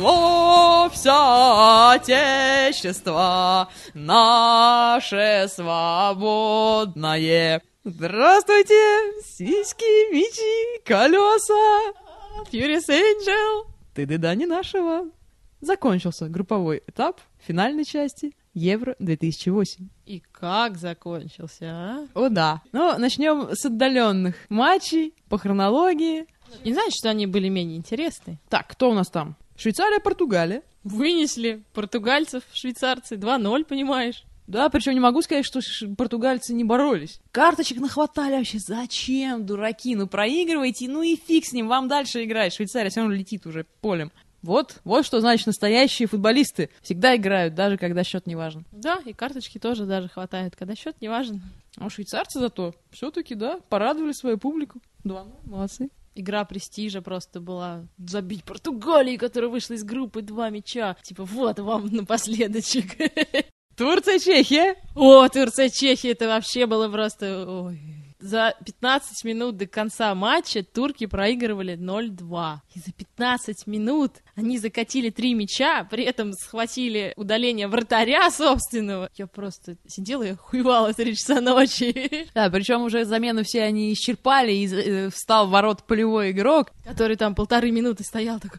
Рождество, вся Отечество наше свободное. Здравствуйте, сиськи, мечи, колеса, Furious Angel. Ты-ды-да не нашего. Закончился групповой этап финальной части Евро-2008. И как закончился, а? О, да. Ну, начнем с отдаленных матчей по хронологии. Не значит, что они были менее интересны. Так, кто у нас там? Швейцария, Португалия. Вынесли португальцев, швейцарцы. 2-0, понимаешь? Да, причем не могу сказать, что португальцы не боролись. Карточек нахватали вообще. Зачем, дураки? Ну, проигрывайте, ну и фиг с ним, вам дальше играть. Швейцария все равно летит уже полем. Вот что значит настоящие футболисты. Всегда играют, даже когда счет не важен. Да, и карточки тоже даже хватает, когда счет не важен. А швейцарцы зато все-таки, да, порадовали свою публику. 2-0, молодцы. Игра престижа просто была. Забить Португалии, которая вышла из группы, 2 мяча. Типа, вот вам напоследочек. Турция-Чехия. О, Турция-Чехия, это вообще было просто... Ой. За 15 минут до конца матча турки проигрывали 0-2. И за 15 минут они закатили 3 мяча, при этом схватили удаление вратаря собственного. Я просто сидела и охуевала 3 часа ночи. Да, причем уже замену все они исчерпали, и встал в ворот полевой игрок, который там 1,5 минуты стоял такой...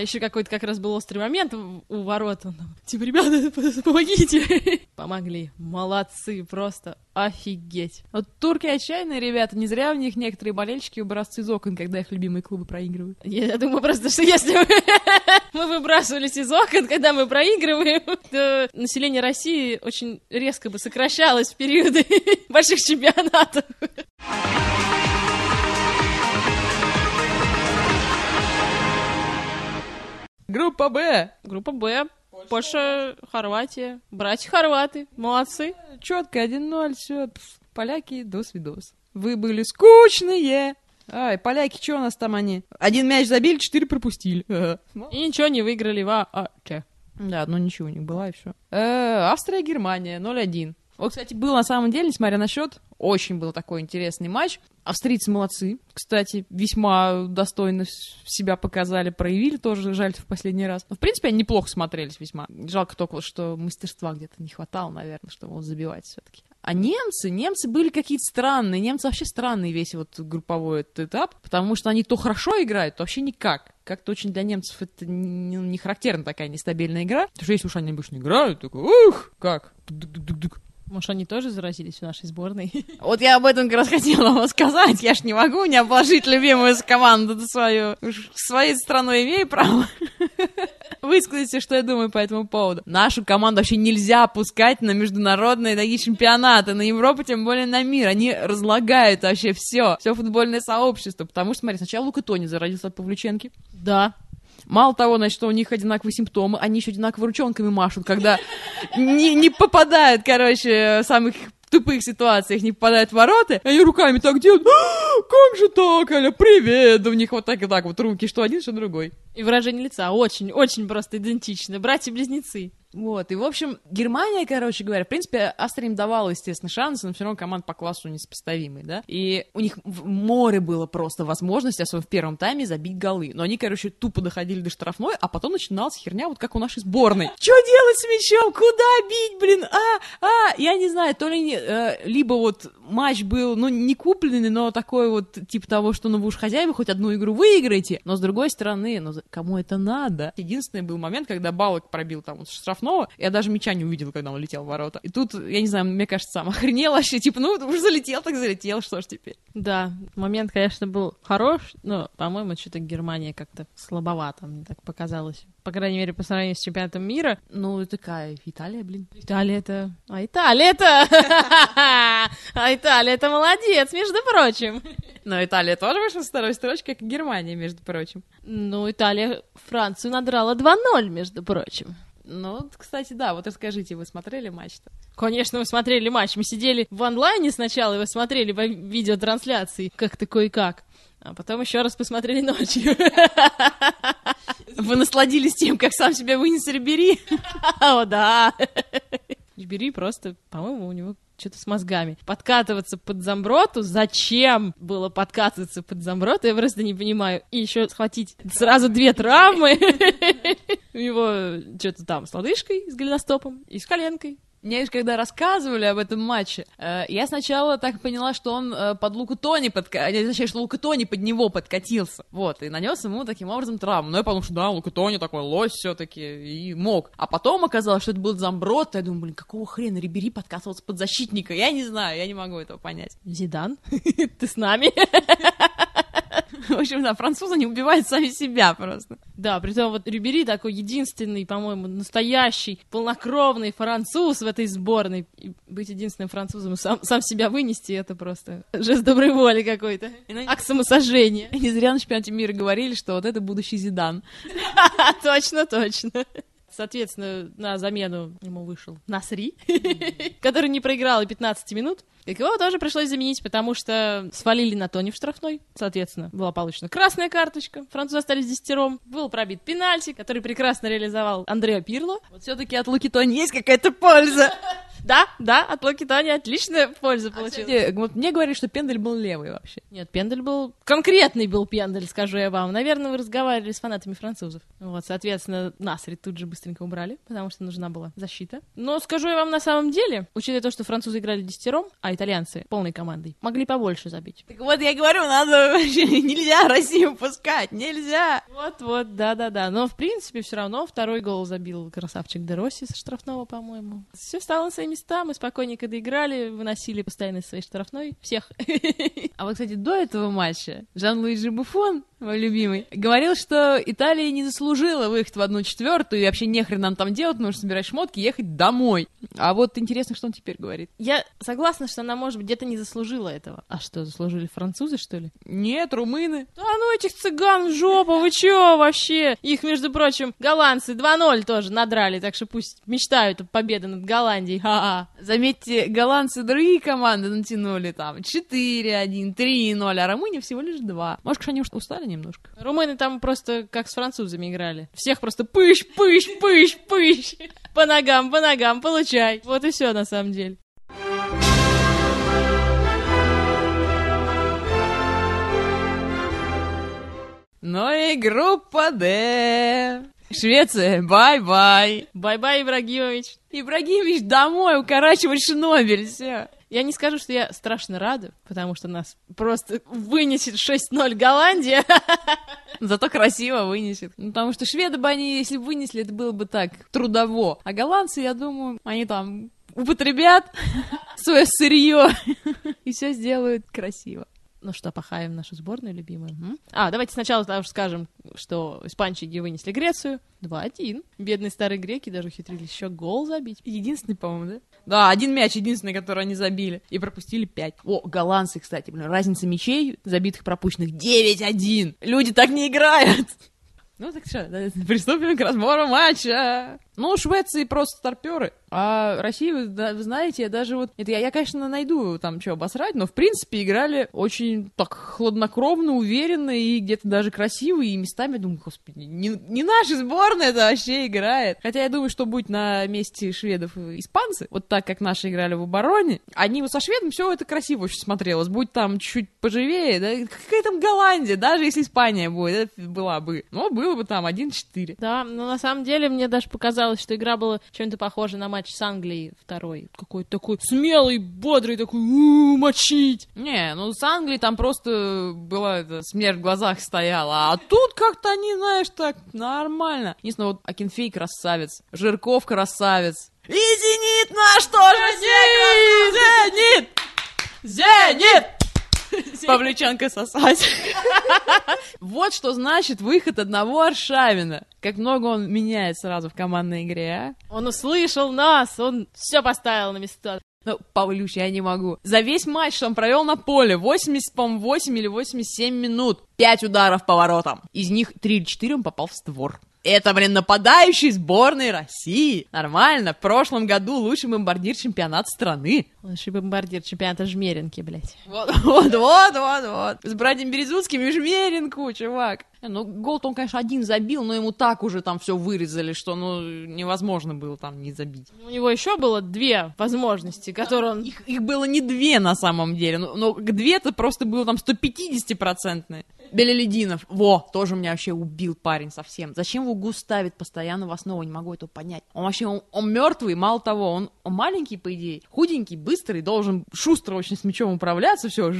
еще какой-то как раз был острый момент у ворот. Он там, типа, ребята, помогите. Помогли. Молодцы, просто офигеть. Вот турки отчаянные ребята, не зря у них некоторые болельщики выбрасывают из окон, когда их любимые клубы проигрывают. Я думаю просто, что если мы выбрасывались из окон, когда мы проигрываем, то население России очень резко бы сокращалось в периоды больших чемпионатов. Группа Б. Группа Б. Польша, Хорватия. Братья-хорваты. Молодцы. Четко 1-0. Все. Поляки, дос-видос. Вы были скучные. Ай, поляки, что у нас там они? 1 мяч забили, 4 пропустили. И ничего не выиграли вообще. Да, ну ничего у них было, и все. Австрия, Германия. 0-1. Вот, кстати, был на самом деле, несмотря на счет, очень был такой интересный матч. Австрийцы молодцы. Кстати, весьма достойно себя показали, проявили тоже, жаль, в последний раз. Но, в принципе, они неплохо смотрелись весьма. Жалко только, что мастерства где-то не хватало, наверное, чтобы вот забивать все-таки. А немцы были какие-то странные. Немцы вообще странный весь вот групповой этот этап, потому что они то хорошо играют, то вообще никак. Как-то очень для немцев это не характерна такая нестабильная игра. Потому что если уж они обычно играют, такой, ух, как, дук-дук-дук-дук. Может, они тоже заразились в нашей сборной? Вот я об этом как раз хотела вам сказать. Я ж не могу не обложить любимую команду свою. Уж своей страной имею право. Высказайте, что я думаю по этому поводу. Нашу команду вообще нельзя пускать на международные такие чемпионаты, на Европу, тем более на мир. Они разлагают вообще все футбольное сообщество. Потому что, смотри, сначала Лука Тони заразился от Павлюченко. Да. Мало того, значит, что у них одинаковые симптомы, они еще одинаково ручонками машут, когда не попадают, короче, в самых тупых ситуациях, не попадают в ворота, они руками так делают, как же так, Аля, привет, у них вот так и так вот руки, что один, что другой. И выражение лица очень-очень просто идентично, братья-близнецы. Вот, и, в общем, Германия, короче говоря, в принципе, Австрия им давала, естественно, шансы, но все равно команд по классу несопоставимые, да, и у них море было просто возможности, особенно в первом тайме, забить голы, но они, короче, тупо доходили до штрафной, а потом начиналась херня, вот как у нашей сборной. Что делать с мячом? Куда бить, блин? Я не знаю, то ли либо вот матч был, ну, не купленный, но такой вот, типа того, что, ну, вы уж хозяева, хоть одну игру выиграете, но, с другой стороны, ну, кому это надо? Единственный был момент, когда Балок пробил там вот штрафной. Я даже мяча не увидела, когда он летел в ворота. И тут, я не знаю, мне кажется, сам охренел вообще. Типа, ну, уже залетел, так залетел, что ж теперь. Да, момент, конечно, был хорош, но, по-моему, что-то Германия как-то слабовато, мне так показалось. По крайней мере, по сравнению с чемпионатом мира. Ну, такая Италия, блин. Италия-то... Италия-то молодец, между прочим. Но Италия тоже вышла с второй строчки, как и Германия, между прочим. Ну, Италия Францию надрала 2-0, между прочим. Ну, кстати, да, вот расскажите, вы смотрели матч-то? Конечно, мы смотрели матч. Мы сидели в онлайне сначала, его смотрели по видеотрансляции, как-то кое-как. А потом еще раз посмотрели ночью. Вы насладились тем, как сам себя вынес Рибери? О, да. Рибери просто, по-моему, у него что-то с мозгами. Подкатываться под Замброту? Зачем было подкатываться под Замброту? Я просто не понимаю. И еще схватить сразу две травмы. У него что-то там с лодыжкой, с голеностопом и с коленкой. Мне лишь когда рассказывали об этом матче, я сначала так поняла, что он под Луку Тони что Лука Тони под него подкатился, вот, и нанес ему таким образом травму. Но я подумала, что да, Лука Тони такой лось все-таки, и мог. А потом оказалось, что это был Замброта. Я думаю, блин, какого хрена Рибери подкатывался под защитника? Я не знаю, я не могу этого понять. Зидан, ты с нами? В общем, да, французы не убивают сами себя просто. Да, притом вот Рибери такой единственный, по-моему, настоящий, полнокровный француз в этой сборной. И быть единственным французом, сам себя вынести, это просто жест доброй воли какой-то. Акт самосожжения. И не зря на чемпионате мира говорили, что вот это будущий Зидан. Точно, точно. Соответственно, на замену ему вышел Насри, который не проиграл и 15 минут. И его тоже пришлось заменить, потому что свалили на Тони в штрафной. Соответственно, была получена красная карточка. Французы остались десятером. Был пробит пенальти, который прекрасно реализовал Андреа Пирло. Вот все-таки от Луки Тони есть какая-то польза. Да, от Луки Тони отличная польза получилась. Вот мне говорили, что пендель был левый вообще. Нет, пендель был... Конкретный был пендель, скажу я вам. Наверное, вы разговаривали с фанатами французов. Вот, соответственно, Насри тут же быстренько убрали, потому что нужна была защита. Но скажу я вам на самом деле, учитывая то, что французы играли десятером, а итальянцы полной командой могли побольше забить. Так вот, я говорю, надо... Нельзя Россию пускать, нельзя! Вот, да. Но, в принципе, все равно второй гол забил красавчик Деросси со штрафного, по-моему. Все встало на свои места, мы спокойненько доиграли, выносили постоянно своей штрафной всех. А вот, кстати, до этого матча Жан-Луиджи Буффон, мой любимый, говорил, что Италия не заслужила выход в 1/4, и вообще нехрен нам там делать, нужно собирать шмотки и ехать домой. А вот интересно, что он теперь говорит. Я согласна, что она, может быть, где-то не заслужила этого. А что, заслужили французы, что ли? Нет, румыны. Да ну этих цыган в жопу, вы чё вообще? Их, между прочим, голландцы 2-0 тоже надрали, так что пусть мечтают о победе над Голландией. Ха-ха. Заметьте, голландцы другие команды натянули там 4-1, 3-0, а румыне всего лишь 2. Может, они устали немножко? Румыны там просто как с французами играли. Всех просто пыщ. По ногам, получай. Вот и все на самом деле. Ну и группа «Д». Швеция, бай-бай. Бай-бай, Ибрагимович. Ибрагимович домой укорачивать Шнобель, все. Я не скажу, что я страшно рада, потому что нас просто вынесет 6-0 Голландия. Зато красиво вынесет. Потому что шведы бы они, если бы вынесли, это было бы так трудово. А голландцы, я думаю, они там употребят свое сырье и все сделают красиво. Ну что, похаем нашу сборную любимую? Давайте сначала уж скажем, что испанчики вынесли Грецию 2-1. Бедные старые греки даже ухитрились еще гол забить. Единственный, по-моему, да? Да, один мяч, единственный, который они забили. И пропустили 5. О, голландцы, кстати, блин, разница мячей, забитых, пропущенных 9-1. Люди так не играют. Ну так что, приступим к разбору матча. Ну, Швеции просто старпёры. А Россию, да, вы знаете, даже вот... Это я, конечно, найду там что обосрать, но, в принципе, играли очень так хладнокровно, уверенно и где-то даже красиво, и местами, думаю, господи, не наша сборная это вообще играет. Хотя я думаю, что будь на месте шведов испанцы, вот так, как наши играли в обороне, они вот со шведом все это красиво очень смотрелось. Будь там чуть поживее, да, какая там Голландия, даже если Испания будет, это была бы. Но было бы там 1-4. Да, но на самом деле мне даже показалось, что игра была чем-то похожа на матч с Англией второй. Какой-то такой смелый, бодрый, такой мочить. Не, ну с Англией там просто была смерть в глазах стояла. А тут как-то они, знаешь, так нормально. Единственное, вот Акинфеев красавец, Жирков красавец. И Зенит наш тоже! Зенит! Павлюченко сосать. Вот что значит выход одного Аршавина. Как много он меняет сразу в командной игре, а? Он услышал нас, он все поставил на места. Ну, Павлюш, я не могу. За весь матч, что он провел на поле, 88 или 87 минут, 5 ударов по воротам. Из них 3 или 4 он попал в створ. Это, блин, нападающий сборной России. Нормально, в прошлом году лучший бомбардир чемпионата страны. Лучший бомбардир чемпионата Жмеринки, блядь. Вот. С братьями Березутскими Жмеринку, чувак. Ну, гол-то он, конечно, один забил, но ему так уже там все вырезали, что, ну, невозможно было там не забить. У него еще было две возможности, которые он... Их было не две на самом деле, но две-то просто было там 150-процентные. Белелединов, тоже меня вообще убил парень совсем. Зачем в углу ставит постоянно в основу, не могу этого понять. Он вообще, он мертвый, мало того, он маленький, по идее, худенький, быстрый, должен шустро очень с мячом управляться, все.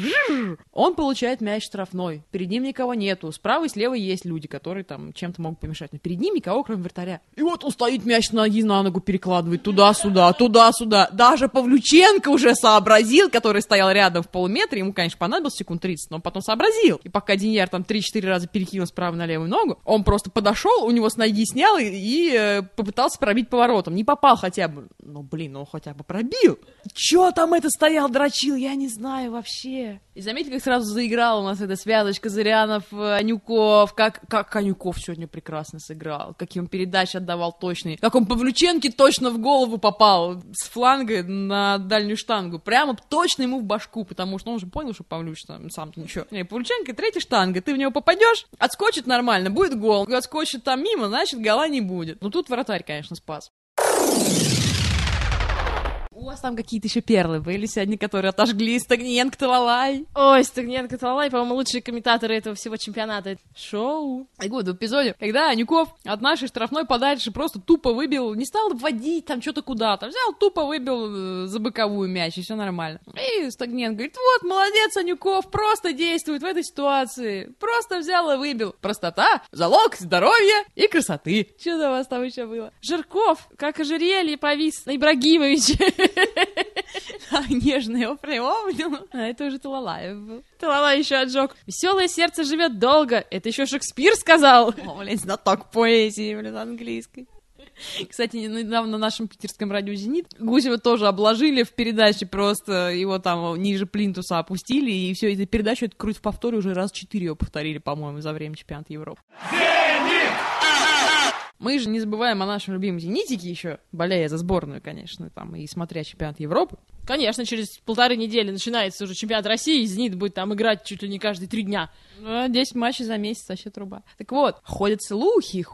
Он получает мяч штрафной, перед ним никого нету, справа и слева есть люди, которые там чем-то могут помешать, но перед ним никого, кроме вратаря. И вот он стоит, мяч с ноги на ногу перекладывает, туда-сюда, туда-сюда. Даже Павлюченко уже сообразил, который стоял рядом в полуметре, ему, конечно, понадобилось секунд 30, но он потом сообразил. И пока Денис там 3-4 раза перекинул справа на левую ногу, он просто подошел, у него с ноги снял и попытался пробить поворотом. Не попал хотя бы. Ну, блин, он хотя бы пробил. Чё там это стоял, дрочил, я не знаю вообще. И заметили, как сразу заиграла у нас эта связочка Зырянов, Анюков. Как Анюков сегодня прекрасно сыграл. Какие он передачи отдавал точные. Как он Павлюченке точно в голову попал. С фланга на дальнюю штангу. Прямо точно ему в башку, потому что он уже понял, что Павлюч там сам-то ничего. И Павлюченко третий штанг. Ты в него попадешь, отскочит нормально, будет гол. Отскочит там мимо, значит, гола не будет. Ну, тут вратарь, конечно, спас. У вас там какие-то еще перлы были сегодня, которые отожгли? Стагниенко, Талалай. Ой, Стагниенко, Талалай, по-моему, лучшие комментаторы этого всего чемпионата. Шоу. И вот в эпизоде, когда Анюков от нашей штрафной подальше просто тупо выбил, не стал вводить там что-то куда-то, взял, тупо выбил за боковую мяч, и все нормально. И Стагниенко говорит, вот, молодец, Анюков, просто действует в этой ситуации. Просто взял и выбил. Простота, залог здоровья и красоты. Что у вас там еще было? Жирков, как ожерелье, повис на Ибрагимовиче. Да, нежно его приобнял. А это уже Талалаев был. Талалай еще отжег. Веселое сердце живет долго. Это еще Шекспир сказал. О, блин, знаток поэзии, блин, английской. Кстати, недавно на нашем питерском радио «Зенит» Гусева тоже обложили в передаче, просто его там ниже плинтуса опустили, и все, эту передачу, эту круть в повторе, уже раз 4 ее повторили, по-моему, за время чемпионата Европы. «Зенит!» Мы же не забываем о нашем любимом «Зенитике» еще, болея за сборную, конечно, там, и смотря чемпионат Европы. Конечно, через 1,5 недели начинается уже чемпионат России, и «Зенит» будет там играть чуть ли не каждые 3 дня. 10 матчей за месяц, вообще труба. Так вот, ходят слухи,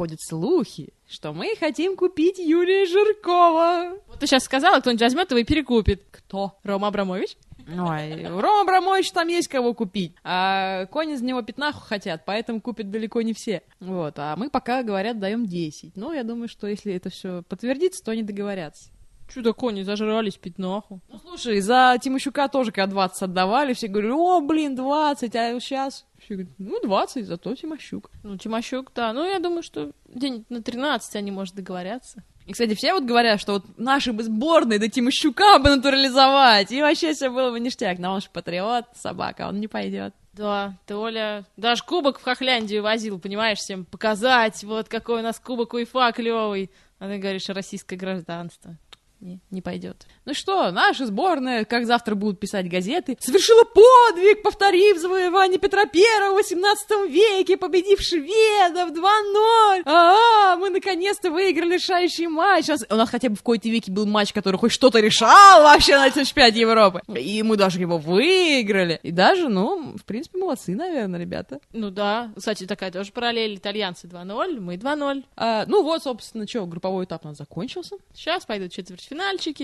что мы хотим купить Юрия Жиркова. Вот ты сейчас сказала, кто-нибудь возьмет его и перекупит. Кто? Рома Абрамович? Ой, у Рома Абрамовича там есть кого купить. А кони за него пятнаху хотят, поэтому купят далеко не все. Вот, а мы пока, говорят, даем 10. Но я думаю, что если это все подтвердится, то они договорятся. Чудо, кони зажрались пятнаху. Ну, слушай, за Тимощука тоже, когда 20 отдавали, все говорили, о, блин, 20, а сейчас... Все говорят, ну, 20, зато Тимощук. Ну, Тимощук, да. Ну, я думаю, что где-нибудь на 13 они, может, договорятся. И, кстати, все вот говорят, что вот наши бы сборные до Тимощука бы натурализовать, и вообще все было бы ништяк. Но он же патриот, собака, он не пойдет. Да, ты, Оля, даже кубок в Хохляндию возил, понимаешь, всем показать, вот какой у нас кубок УЕФА клевый. А ты говоришь, российское гражданство. Не пойдет. Ну что, наша сборная, как завтра будут писать газеты, совершила подвиг, повторив завоевание Петра Первого в 18 веке, победив шведов 2-0. Мы наконец-то выиграли решающий матч. У нас хотя бы в кои-то веке был матч, который хоть что-то решал вообще на чемпионате Европы. И мы даже его выиграли. И даже, в принципе, молодцы, наверное, ребята. Ну да. Кстати, такая тоже параллель. Итальянцы 2-0, мы 2-0. Собственно, групповой этап у нас закончился. Сейчас пойдут четвертьфинальчики,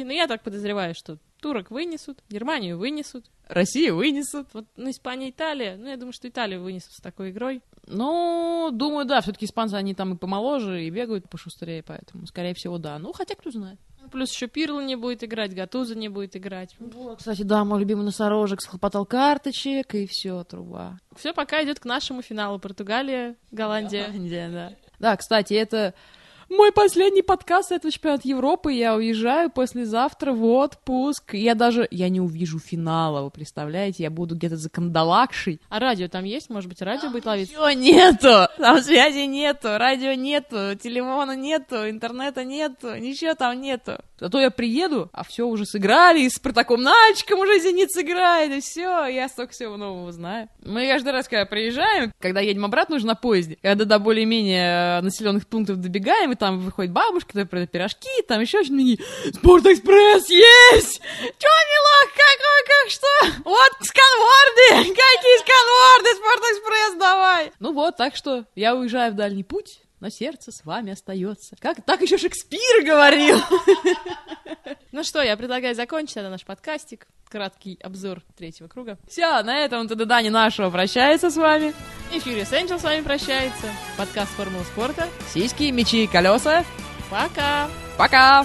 но я так подозреваю, что турок вынесут, Германию вынесут, Россию вынесут. Вот, Испания, Италия, я думаю, что Италию вынесут с такой игрой. Думаю, да, все-таки испанцы, они там и помоложе, и бегают пошустрее, поэтому, скорее всего, да. Хотя кто знает. Плюс еще Пирло не будет играть, Гатузо не будет играть. Кстати, да, мой любимый носорожек схлопотал карточек, и все, труба. Все пока идет к нашему финалу. Португалия, Голландия. Голландия, да. Да, кстати, это... Мой последний подкаст — это чемпионат Европы. Я уезжаю послезавтра в отпуск. Я не увижу финала, вы представляете? Я буду где-то за кандалакшей. А радио там есть? Может быть, радио будет ловиться? Ничего нету! Там связи нету, радио нету, телефона нету, интернета нету, ничего там нету. А то я приеду, а все уже сыграли, и с Спартаком Нальчиком уже Зенит сыграет, и все, я столько всего нового знаю. Мы каждый раз, когда приезжаем, когда едем обратно уже на поезде, когда до более-менее населенных пунктов добегаем, и там выходит бабушка, которая продает пирожки, там еще очень многие: «Спорт-экспресс есть! Че, милок, какой, как что? Вот сканворды! Какие сканворды, Спорт-экспресс, давай!» Ну вот, так что я уезжаю в дальний путь, но сердце с вами остается. Как так еще Шекспир говорил? Ну что, я предлагаю закончить это наш подкастик. Краткий обзор третьего круга. Все, на этом тогда Даня нашего прощается с вами. И Фьюриес Энджел с вами прощается. Подкаст «Формула спорта». Сиськи, мячи, колеса. Пока. Пока.